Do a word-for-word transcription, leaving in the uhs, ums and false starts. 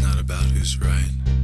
not about who's right.